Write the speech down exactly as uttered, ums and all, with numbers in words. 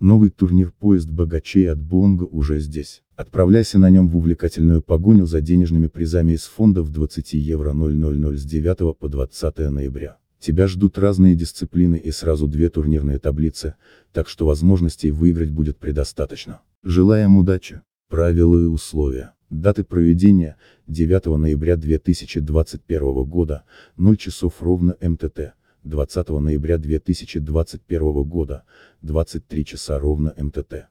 Новый турнир «Поезд богачей» от Бонго уже здесь. Отправляйся на нем в увлекательную погоню за денежными призами из фондов двадцать евро ноль ноль ноль с девятого по двадцатое ноября. Тебя ждут разные дисциплины и сразу две турнирные таблицы, так что возможностей выиграть будет предостаточно. Желаем удачи! Правила и условия. Даты проведения: девятого ноября две тысячи двадцать первого года, ноль часов ровно эм тэ тэ, двадцатого ноября две тысячи двадцать первого года, двадцать три часа ровно эм тэ тэ.